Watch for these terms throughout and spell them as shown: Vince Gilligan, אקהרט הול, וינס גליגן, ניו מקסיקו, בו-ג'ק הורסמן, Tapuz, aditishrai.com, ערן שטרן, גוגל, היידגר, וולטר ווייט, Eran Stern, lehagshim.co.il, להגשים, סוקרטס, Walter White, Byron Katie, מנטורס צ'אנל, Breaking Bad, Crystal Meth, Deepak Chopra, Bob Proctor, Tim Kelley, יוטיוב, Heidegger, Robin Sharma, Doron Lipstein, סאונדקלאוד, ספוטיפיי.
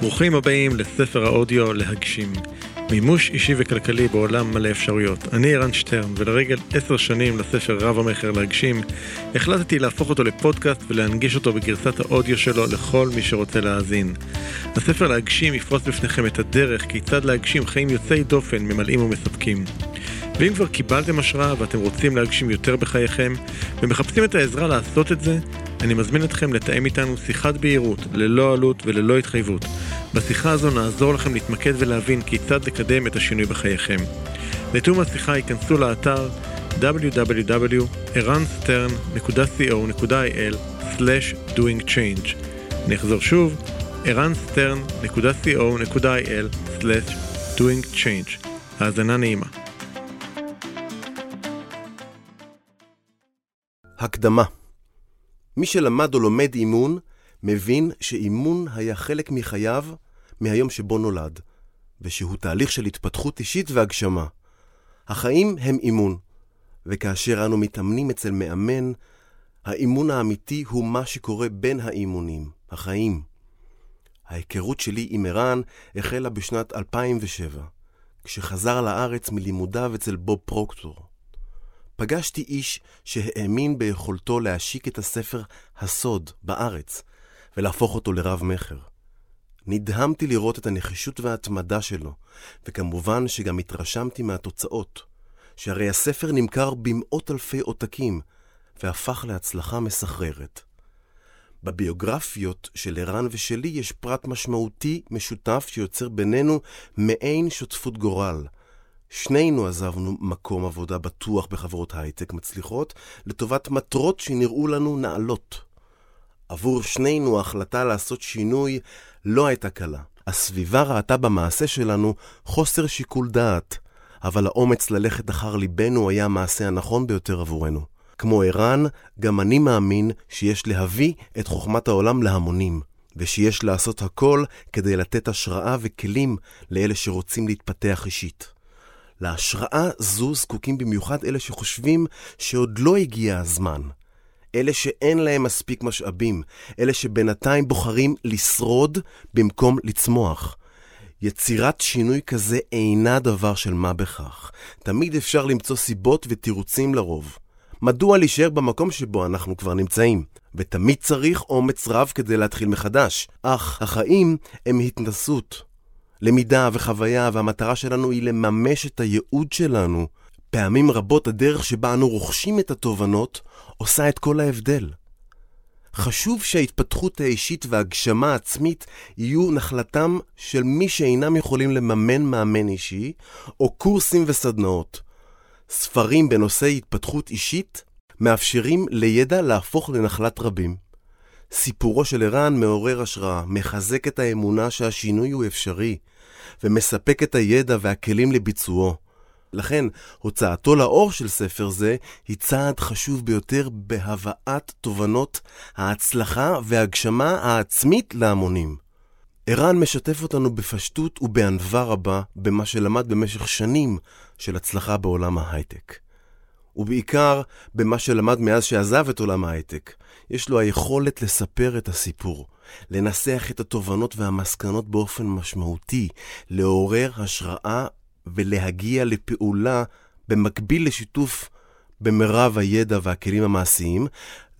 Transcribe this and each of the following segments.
ברוכים הבאים לספר האודיו להגשים. מימוש אישי וכלכלי בעולם מלא אפשרויות. אני ערן שטרן, ולרגל 10 שנים לספר רב המחר להגשים, החלטתי להפוך אותו לפודקאסט ולהנגיש אותו בגרסת האודיו שלו לכל מי שרוצה להאזין. הספר להגשים יפרוס בפניכם את הדרך כיצד להגשים חיים יוצאי דופן, ממלאים ומספקים. ואם כבר קיבלתם השראה ואתם רוצים להגשים יותר בחייכם, ומחפשים את העזרה לעשות את זה, אני מזמין אתכם לתאם איתנו שיחת בהירות, ללא עלות וללא התחייבות. בשיחה הזו נעזור לכם להתמקד ולהבין כיצד לקדם את השינוי בחייכם. לתאום השיחה ייכנסו לאתר www.eranstern.co.il/doingchange. אני אחזור שוב, eranstern.co.il/doingchange. האזנה נעימה. הקדמה. מי שלמד או לומד אימון, מבין שאימון היה חלק מחייו מהיום שבו נולד, ושהוא תהליך של התפתחות אישית והגשמה. החיים הם אימון, וכאשר אנו מתאמנים אצל מאמן, האימון האמיתי הוא מה שקורה בין האימונים, החיים. ההיכרות שלי עם ערן החלה בשנת 2007, כשחזר לארץ מלימודיו אצל בוב פרוקטור. פגשתי איש שהאמין ביכולתו להשיק את הספר הסוד בארץ ולהפוך אותו לרב מחר. נדהמתי לראות את הנחישות וההתמדה שלו, וכמובן שגם התרשמתי מהתוצאות, שהרי הספר נמכר במאות אלפי עותקים והפך להצלחה מסחררת. בביוגרפיות של ערן ושלי יש פרט משמעותי משותף שיוצר בינינו מעין שותפות גורל. שנינו עזבנו מקום עבודה בטוח בחברות הייטק מצליחות לטובת מטרות שנראו לנו נעלות. עבור שנינו ההחלטה לעשות שינוי לא הייתה קלה. הסביבה ראתה במעשה שלנו חוסר שיקול דעת, אבל האומץ ללכת אחר ליבנו היה המעשה הנכון ביותר עבורנו. כמו ערן, גם אני מאמין שיש להביא את חוכמת העולם להמונים, ושיש לעשות הכל כדי לתת השראה וכלים לאלה שרוצים להתפתח אישית. להשראה זו זקוקים במיוחד אלה שחושבים שעוד לא הגיע הזמן. אלה שאין להם מספיק משאבים, אלה שבינתיים בוחרים לשרוד במקום לצמוח. יצירת שינוי כזה אינה דבר של מה בכך. תמיד אפשר למצוא סיבות ותירוצים לרוב. מדוע להישאר במקום שבו אנחנו כבר נמצאים? ותמיד צריך אומץ רב כדי להתחיל מחדש. אך החיים הם התנסות. למידה וחוויה, והמטרה שלנו היא לממש את הייעוד שלנו. פעמים רבות הדרך שבה אנו רוכשים את התובנות עושה את כל ההבדל. חשוב שההתפתחות האישית והגשמה העצמית יהיו נחלתם של מי שאינם יכולים לממן מאמן אישי או קורסים וסדנאות. ספרים בנושאי התפתחות אישית מאפשרים לידע להפוך לנחלת רבים. סיפורו של ערן מעורר השראה, מחזק את האמונה שהשינוי הוא אפשרי, ומספק את הידע והכלים לביצועו. לכן, הוצאתו לאור של ספר זה היא צעד חשוב ביותר בהבאת תובנות ההצלחה והגשמה העצמית להמונים. ערן משתף אותנו בפשטות ובענווה רבה במה שלמד במשך שנים של הצלחה בעולם ההייטק. ובעיקר במה שלמד מאז שעזב את עולם ההייטק. יש לו היכולת לספר את הסיפור, לנסח את התובנות והמסקנות באופן משמעותי, לעורר השראה ולהגיע לפעולה במקביל לשיתוף במרב הידע והכלים המעשיים,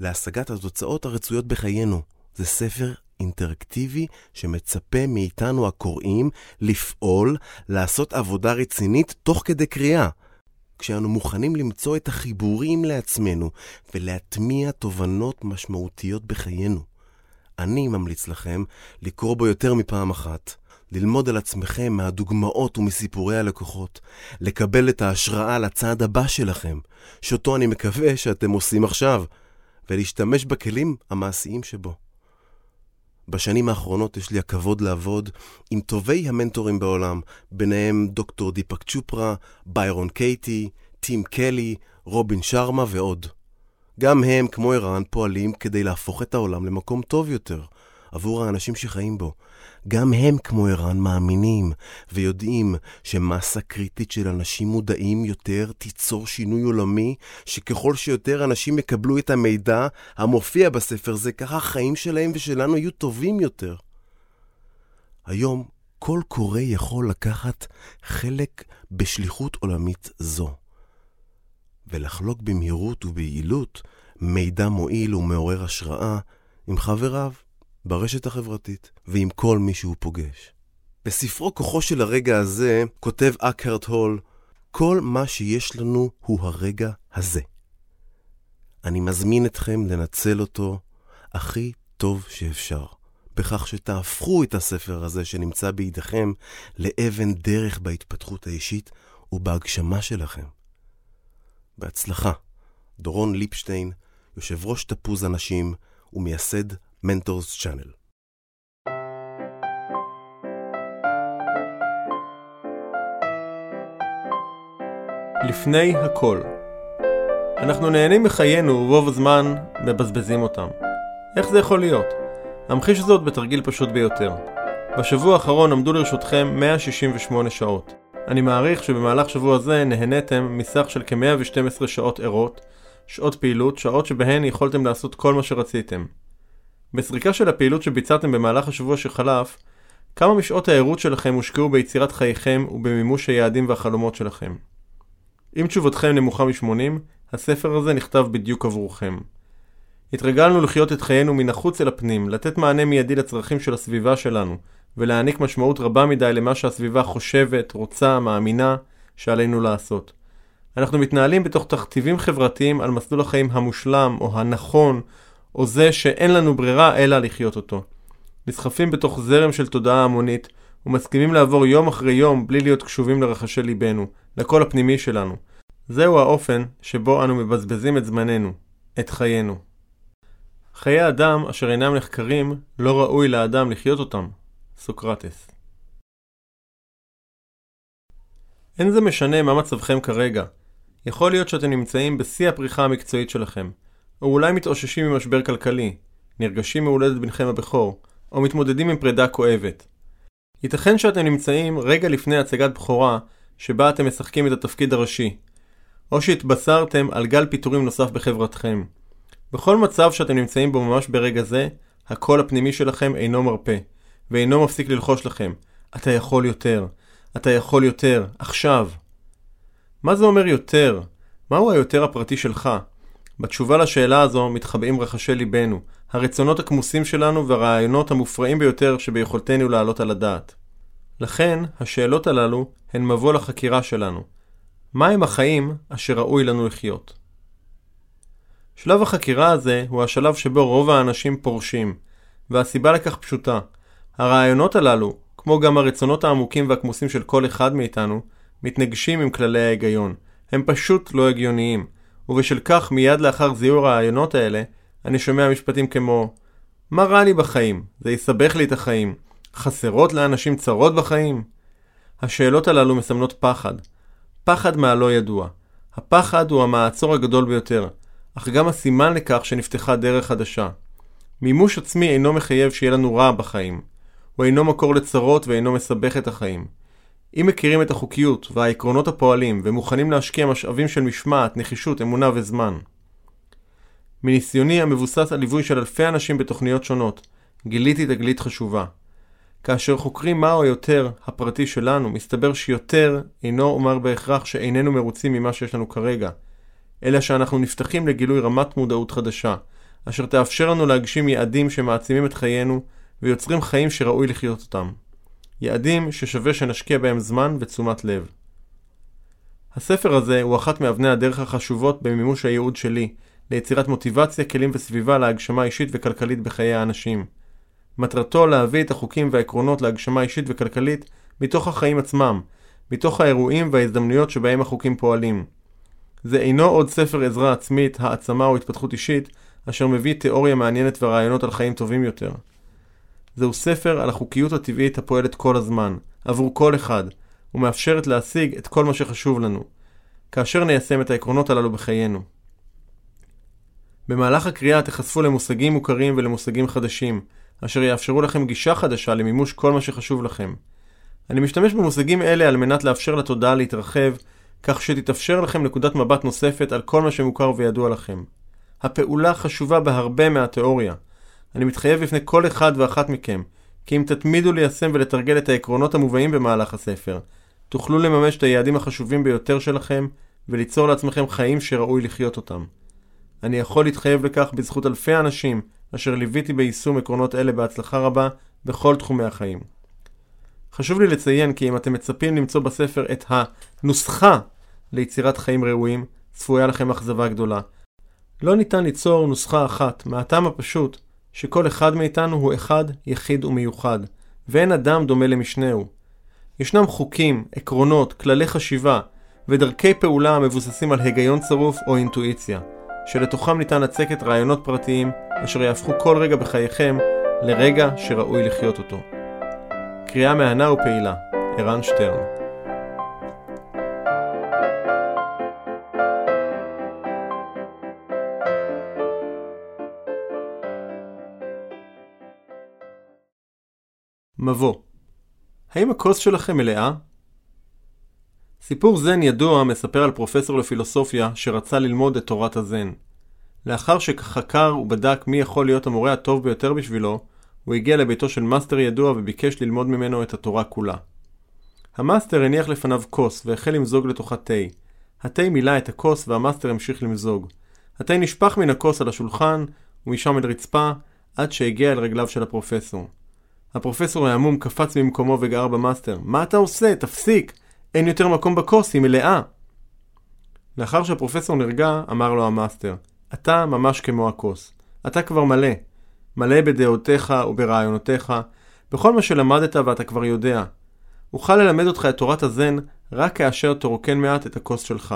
להשגת התוצאות הרצויות בחיינו. זה ספר אינטראקטיבי שמצפה מאיתנו הקוראים לפעול, לעשות עבודה רצינית תוך כדי קריאה. כשאנו מוכנים למצוא את החיבורים לעצמנו ולהטמיע תובנות משמעותיות בחיינו. אני ממליץ לכם לקרוא בו יותר מפעם אחת, ללמוד על עצמכם מהדוגמאות ומסיפורי הלקוחות, לקבל את ההשראה לצעד הבא שלכם, שאותו אני מקווה שאתם עושים עכשיו, ולהשתמש בכלים המעשיים שבו. בשנים האחרונות יש לי הכבוד לעבוד עם טובי המנטורים בעולם, ביניהם דוקטור דיפק צ'ופרה, ביירון קייטי, טים קלי, רובין שרמה ועוד. גם הם, כמו ערן, פועלים כדי להפוך את העולם למקום טוב יותר עבור האנשים שחיים בו. גם הם, כמו ערן, מאמינים ויודעים שמסה קריטית של אנשים מודעים יותר תיצור שינוי עולמי, שככל שיותר אנשים יקבלו את המידע המופיע בספר זה, ככה החיים שלהם ושלנו יהיו טובים יותר. היום כל קורא יכול לקחת חלק בשליחות עולמית זו, ולחלוק במהירות וביעילות מידע מועיל ומעורר השראה עם חבריו ברשת החברתית ועם כל מי שהוא פוגש. בספרו כוחו של הרגע הזה כותב אקהרט הול, כל מה שיש לנו הוא הרגע הזה. אני מזמין אתכם לנצל אותו הכי טוב שאפשר, בכך שתהפכו את הספר הזה שנמצא בידיכם לאבן דרך בהתפתחות האישית ובהגשמה שלכם. בהצלחה. דורון ליפשטיין, יושב ראש תפוז אנשים ומייסד מנטורס צ'אנל. לפני הכל, אנחנו נהנים מחיינו ורוב הזמן מבזבזים אותם. איך זה יכול להיות? המחיש זאת בתרגיל פשוט ביותר. בשבוע האחרון עמדו לרשותכם 168 שעות. אני מעריך שבמהלך שבוע זה נהניתם מסך של כ-112 שעות ערות, שעות פעילות, שעות שבהן יכולתם לעשות כל מה שרציתם. בסריקה של הפעילות שביצעתם במהלך השבוע שחלף, כמה משעות הערות שלכם הושקעו ביצירת חייכם ובמימוש היעדים והחלומות שלכם? אם תשובתכם נמוכה מ-80, הספר הזה נכתב בדיוק עבורכם. התרגלנו לחיות את חיינו מן החוץ אל הפנים, לתת מענה מיידי לצרכים של הסביבה שלנו, ולהעניק משמעות רבה מדי למה שהסביבה חושבת, רוצה, מאמינה, שעלינו לעשות. אנחנו מתנהלים בתוך תכתיבים חברתיים על מסלול החיים המושלם, או הנכון, או זה שאין לנו ברירה אלא לחיות אותו. נסחפים בתוך זרם של תודעה המונית, ומסכימים לעבור יום אחרי יום בלי להיות קשובים לרחשי ליבנו, לקול הפנימי שלנו. זהו האופן שבו אנו מבזבזים את זמננו, את חיינו. חיי אדם אשר אינם נחקרים, לא ראוי לאדם לחיות אותם. סוקרטס. אין זה משנה מה מצבכם כרגע. יכול להיות שאתם נמצאים בשיא הפריחה המקצועית שלכם, או אולי מתאוששים ממשבר כלכלי, נרגשים מהולדת בנכם הבכור, או מתמודדים עם פרידה כואבת. ייתכן שאתם נמצאים רגע לפני הצגת בכורה שבה אתם משחקים את התפקיד הראשי, או שהתבשרתם על גל פיטורים נוסף בחברתכם. בכל מצב שאתם נמצאים בו ממש ברגע זה, הקול הפנימי שלכם אינו מרפה, ואינו מפסיק ללחוש לכם. אתה יכול יותר. אתה יכול יותר. עכשיו. מה זה אומר יותר? מהו היותר הפרטי שלך? בתשובה לשאלה הזו מתחבאים רחשי ליבנו, הרצונות הכמוסים שלנו והרעיונות המופרעים ביותר שביכולתנו לעלות על הדעת. לכן, השאלות הללו הן מבוא לחקירה שלנו. מהם החיים אשר ראוי לנו לחיות? שלב החקירה הזה הוא השלב שבו רוב האנשים פורשים, והסיבה לכך פשוטה. הרעיונות הללו, כמו גם הרצונות העמוקים והכמוסים של כל אחד מאיתנו, מתנגשים עם כללי ההיגיון. הם פשוט לא הגיוניים, ובשל כך מיד לאחר זיהוי הרעיונות האלה, אני שומע משפטים כמו מה רע לי בחיים? זה יסבך לי את החיים. חסרות לאנשים צרות בחיים? השאלות הללו מסמנות פחד. פחד מהלא ידוע. הפחד הוא המעצור הגדול ביותר, אך גם הסימן לכך שנפתחה דרך חדשה. מימוש עצמי אינו מחייב שיהיה לנו רע בחיים. הוא אינו מקור לצרות ואינו מסבך את החיים. אם מכירים את החוקיות והעקרונות הפועלים ומוכנים להשקיע משאבים של משמעת, נחישות, אמונה וזמן. מניסיוני המבוסס על ליווי של אלפי אנשים בתוכניות שונות, גיליתי תגלית חשובה. כאשר חוקרים מהו היותר הפרטי שלנו, מסתבר שיותר אינו אומר בהכרח שאיננו מרוצים ממה שיש לנו כרגע, אלא שאנחנו נפתחים לגילוי רמת מודעות חדשה, אשר תאפשר לנו להגשים יעדים שמעצימים את חיינו ויוצרים חיים שראוי לחיות אותם. יעדים ששווה שנשקיע בהם זמן ותשומת לב. הספר הזה הוא אחת מאבני הדרך החשובות במימוש הייעוד שלי, ליצירת מוטיבציה, כלים וסביבה להגשמה אישית וכלכלית בחיי האנשים. מטרתו להביא את החוקים והעקרונות להגשמה אישית וכלכלית מתוך החיים עצמם, מתוך האירועים וההזדמנויות שבהם החוקים פועלים. זה אינו עוד ספר עזרה עצמית, העצמה או התפתחות אישית, אשר מביא תיאוריה מעניינת ורעיונות על חיים טובים יותר. זהו ספר על החוקיות הטבעית הפועלת כל הזמן, עבור כל אחד, ומאפשרת להשיג את כל מה שחשוב לנו, כאשר ניישם את העקרונות הללו בחיינו. במהלך הקריאה תחשפו למושגים מוכרים ולמושגים חדשים, אשר יאפשרו לכם גישה חדשה למימוש כל מה שחשוב לכם. אני משתמש במושגים אלה על מנת לאפשר לתודעה להתרחב, כך שתתאפשר לכם נקודת מבט נוספת על כל מה שמוכר וידוע לכם. הפעולה חשובה בהרבה מהתיאוריה. אני מתחייב לפני כל אחד ואחת מכם כי אם תתמידו ליישם ולתרגל את העקרונות המובאים במהלך הספר, תוכלו לממש את היעדים החשובים ביותר שלכם וליצור לעצמכם חיים שראוי לחיות אותם. אני יכול להתחייב לכך בזכות אלפי אנשים אשר ליוויתי ביישום עקרונות אלה בהצלחה רבה בכל תחומי החיים. חשוב לי לציין כי אם אתם מצפים למצוא בספר את הנוסחה ליצירת חיים ראויים, צפויה לכם אכזבה גדולה. לא ניתן ליצור נוסחה אחת, מהטעם הפשוט שכל אחד מאיתנו הוא אחד, יחיד ומיוחד, ואין אדם דומה למשנהו. ישנם חוקים, עקרונות, כללי חשיבה ודרכי פעולה המבוססים על היגיון צרוף או אינטואיציה, שלתוכם ניתן לצקת רעיונות פרטיים אשר יהפכו כל רגע בחייכם לרגע שראוי לחיות אותו. קריאה מהנה ופעילה, ערן שטרן. מבוא. האם הכוס שלכם מלאה? סיפור זן ידוע מספר על פרופסור לפילוסופיה שרצה ללמוד את תורת הזן. לאחר שחקר ובדק מי יכול להיות המורה הטוב ביותר בשבילו, הוא הגיע לביתו של מאסטר ידוע וביקש ללמוד ממנו את התורה כולה. המאסטר הניח לפניו כוס והחל למזוג לתוכה תה. התה מילא את הכוס והמאסטר המשיך למזוג. התה נשפך מן הכוס על השולחן ומשם אל רצפה עד שהגיע אל רגליו של הפרופסור. הפרופסור העמום קפץ ממקומו וגער במאסטר. מה אתה עושה? תפסיק! אין יותר מקום בכוס, היא מלאה! לאחר שהפרופסור נרגע, אמר לו המאסטר, אתה ממש כמו הכוס. אתה כבר מלא. מלא בדעותיך וברעיונותיך, בכל מה שלמדת ואתה כבר יודע. אוכל ללמד אותך את תורת הזן רק כאשר תרוקן מעט את הכוס שלך.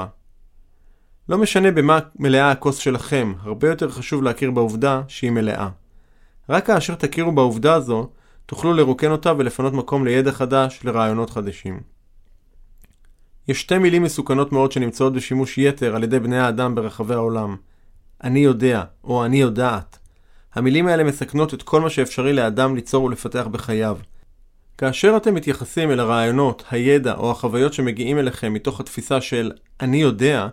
לא משנה במה מלאה הכוס שלכם, הרבה יותר חשוב להכיר בעובדה שהיא מלאה. רק כאשר תכירו בעובדה הזו, תוכלו לרוקן אותה ולפנות מקום לידע חדש, לרעיונות חדשים. יש שתי מילים מסוכנות מאוד שנמצאות בשימוש יתר על ידי בני האדם ברחבי העולם. אני יודע, או אני יודעת. המילים האלה מסכנות את כל מה שאפשרי לאדם ליצור ולפתח בחייו. כאשר אתם מתייחסים אל הרעיונות, הידע או החוויות שמגיעים אליכם מתוך התפיסה של אני יודע,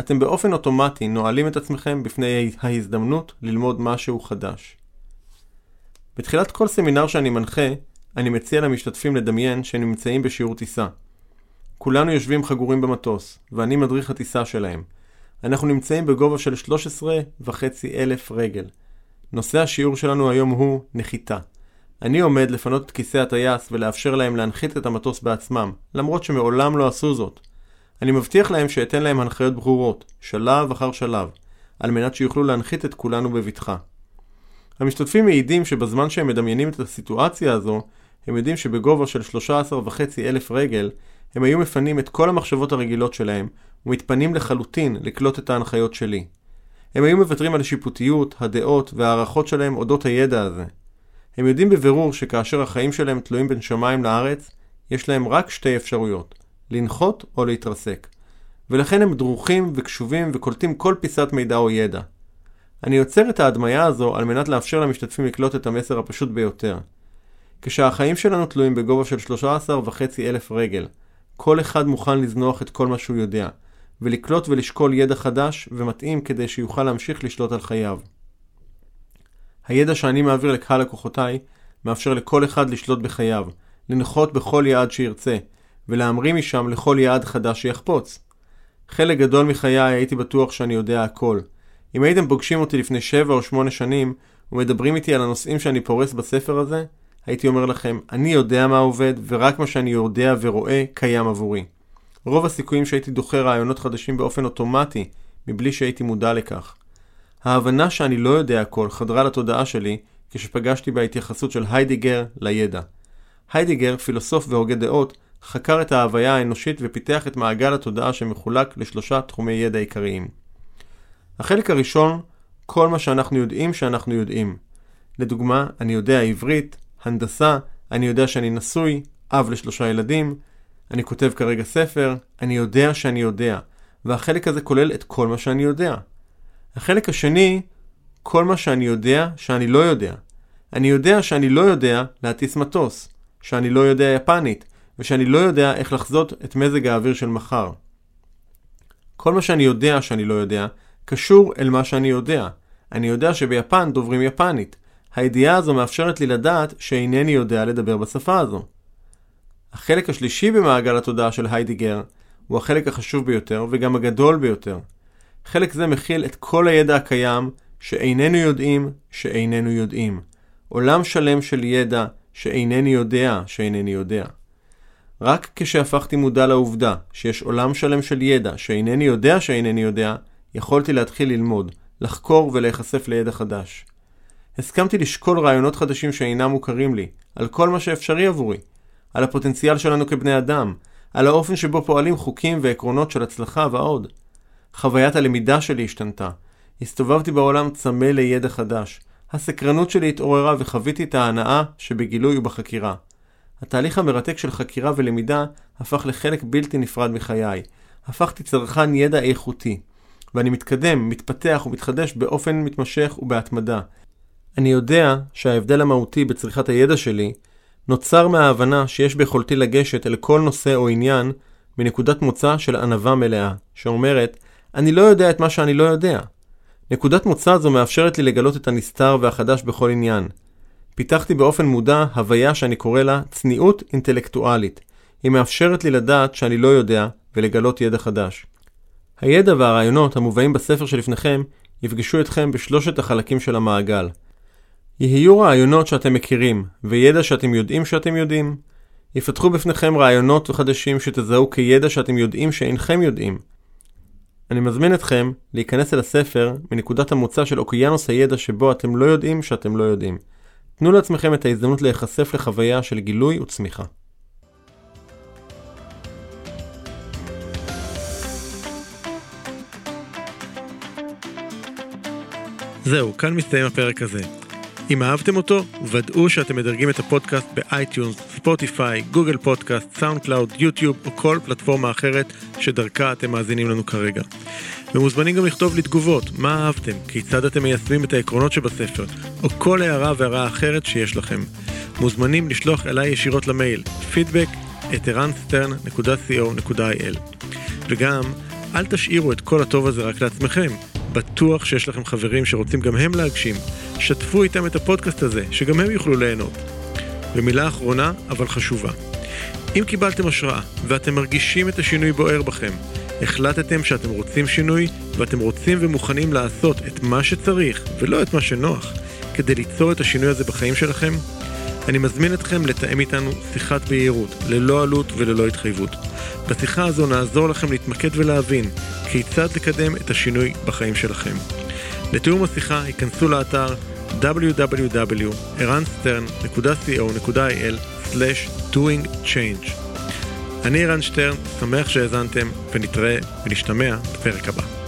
אתם באופן אוטומטי נועלים את עצמכם בפני ההזדמנות ללמוד משהו חדש. בתחילת כל סמינר שאני מנחה, אני מציע למשתתפים לדמיין שנמצאים בשיעור טיסה. כולנו יושבים חגורים במטוס, ואני מדריך הטיסה שלהם. אנחנו נמצאים בגובה של 13,500 רגל. נושא השיעור שלנו היום הוא נחיתה. אני עומד לפנות את כיסא הטייס ולאפשר להם להנחית את המטוס בעצמם, למרות שמעולם לא עשו זאת. אני מבטיח להם שאתן להם הנחיות ברורות, שלב אחר שלב, על מנת שיוכלו להנחית את כולנו בבטחה. המשתתפים מעידים שבזמן שהם מדמיינים את הסיטואציה הזו, הם יודעים שבגובה של 13,500 רגל, הם היו מפנים את כל המחשבות הרגילות שלהם, ומתפנים לחלוטין לקלוט את ההנחיות שלי. הם היו מוותרים על השיפוטיות, הדעות והערכות שלהם אודות הידע הזה. הם יודעים בבירור שכאשר החיים שלהם תלויים בין שמיים לארץ, יש להם רק שתי אפשרויות, לנחות או להתרסק. ולכן הם דרוכים וקשובים וקולטים כל פיסת מידע או ידע. אני יוצר את ההדמיה הזו על מנת לאפשר למשתתפים לקלוט את המסר הפשוט ביותר. כשהחיים שלנו תלויים בגובה של 13,500 רגל, כל אחד מוכן לזנוח את כל מה שהוא יודע, ולקלוט ולשקול ידע חדש ומתאים כדי שיוכל להמשיך לשלוט על חייו. הידע שאני מעביר לקהל לקוחותיי מאפשר לכל אחד לשלוט בחייו, לנחות בכל יעד שירצה, ולהמריא משם לכל יעד חדש שיחפוץ. חלק גדול מחיי הייתי בטוח שאני יודע הכל. אם הייתם פוגשים אותי לפני 7 או 8 שנים ומדברים איתי על הנושאים שאני פורס בספר הזה, הייתי אומר לכם, אני יודע מה עובד ורק מה שאני יודע ורואה קיים עבורי. רוב הסיכויים שהייתי דוחה רעיונות חדשים באופן אוטומטי מבלי שהייתי מודע לכך. ההבנה שאני לא יודע הכל חדרה לתודעה שלי כשפגשתי בהתייחסות של היידגר לידע. היידגר, פילוסוף והוגה דעות, חקר את ההוויה האנושית ופיתח את מעגל התודעה שמחולק ל3 תחומי ידע עיקריים. החלק הראשון, כל מה שאנחנו יודעים שאנחנו יודעים. לדוגמה, אני יודע עברית, הנדסה, אני יודע שאני נשוי, אב ל3 ילדים, אני כותב כרגע ספר, אני יודע שאני יודע, והחלק הזה כולל את כל מה שאני יודע. החלק השני, כל מה שאני יודע שאני לא יודע. אני יודע שאני לא יודע להטיס מטוס, שאני לא יודע יפנית, ושאני לא יודע איך לחזות את מזג האוויר של מחר. כל מה שאני יודע שאני לא יודע, קשור אל מה שאני יודע. אני יודע שביפן דוברים יפנית. הידיעה הזו מאפשרת לי לדעת שאינני יודע לדבר בשפה הזו. החלק השלישי במעגל התודעה של היידיגר הוא החלק החשוב ביותר וגם הגדול ביותר. חלק זה מכיל את כל הידע הקיים שאיננו יודעים שאיננו יודעים. עולם שלם של ידע שאינני יודע שאינני יודע. רק כשהפכתי מודע לעובדה שיש עולם שלם של ידע שאינני יודע שאינני יודע, יכולתי להתחיל ללמוד, לחקור ולהיחשף לידע חדש. הסכמתי לשקול רעיונות חדשים שאינם מוכרים לי, על כל מה שאפשרי עבורי, על הפוטנציאל שלנו כבני אדם, על האופן שבו פועלים חוקים ועקרונות של הצלחה ועוד. חוויית הלמידה שלי השתנתה. הסתובבתי בעולם צמא לידע חדש. הסקרנות שלי התעוררה וחוויתי את ההנאה שבגילוי ובחקירה. התהליך המרתק של חקירה ולמידה הפך לחלק בלתי נפרד מחיי. הפכתי צרכן ידע איכותי. ואני מתקדם, מתפתח ומתחדש באופן מתמשך ובהתמדה. אני יודע שההבדל המהותי בצריכת הידע שלי נוצר מההבנה שיש ביכולתי לגשת אל כל נושא או עניין מנקודת מוצא של ענווה מלאה, שאומרת, אני לא יודע את מה שאני לא יודע. נקודת מוצא זו מאפשרת לי לגלות את הנסתר והחדש בכל עניין. פיתחתי באופן מודע הוויה שאני קורא לה צניעות אינטלקטואלית. היא מאפשרת לי לדעת שאני לא יודע ולגלות ידע חדש. הידע והרעיונות המובאים בספר שלפניכם יפגשו אתכם בשלושת החלקים של המעגל. יהיו רעיונות שאתם מכירים וידע שאתם יודעים שאתם יודעים. יפתחו בפניכם רעיונות חדשים שתזהו כידע שאתם יודעים שאינכם יודעים. אני מזמין אתכם להיכנס אל הספר מנקודת המוצא של אוקיינוס הידע שבו אתם לא יודעים שאתם לא יודעים. תנו לעצמכם את ההזדמנות להיחשף לחוויה של גילוי וצמיחה. זהו, כאן מסתיים הפרק הזה. אם אהבתם אותו, ודאו שאתם מדרגים את הפודקאסט באייטיונס, ספוטיפיי, גוגל פודקאסט, סאונדקלאוד, יוטיוב או כל פלטפורמה אחרת שדרכה אתם מאזינים לנו כרגע. ומוזמנים גם לכתוב לי תגובות, מה אהבתם, כיצד אתם מיישמים את העקרונות שבספר, או כל הערה והערה אחרת שיש לכם. מוזמנים לשלוח אליי ישירות למייל, feedback@eranstern.co.il. וגם, אל תשאירו את כל הטוב הזה רק לעצמכם. בטוח שיש לכם חברים שרוצים גם הם להגשים. שתפו איתם את הפודקאסט הזה, שגם הם יוכלו ליהנות. ומילה אחרונה, אבל חשובה. אם קיבלתם השראה, ואתם מרגישים את השינוי בוער בכם, החלטתם שאתם רוצים שינוי, ואתם רוצים ומוכנים לעשות את מה שצריך, ולא את מה שנוח, כדי ליצור את השינוי הזה בחיים שלכם, אני מזמין אתכם לתאם איתנו שיחת בהירות, ללא עלות וללא התחייבות. בשיחה הזו נעזור לכם להתמקד ולהבין כיצד לקדם את השינוי בחיים שלכם. לתיאום השיחה ייכנסו לאתר www.eranstern.co.il/doingchange. אני ערן שטרן, שמח שהאזנתם ונתראה ונשתמע בפרק הבא.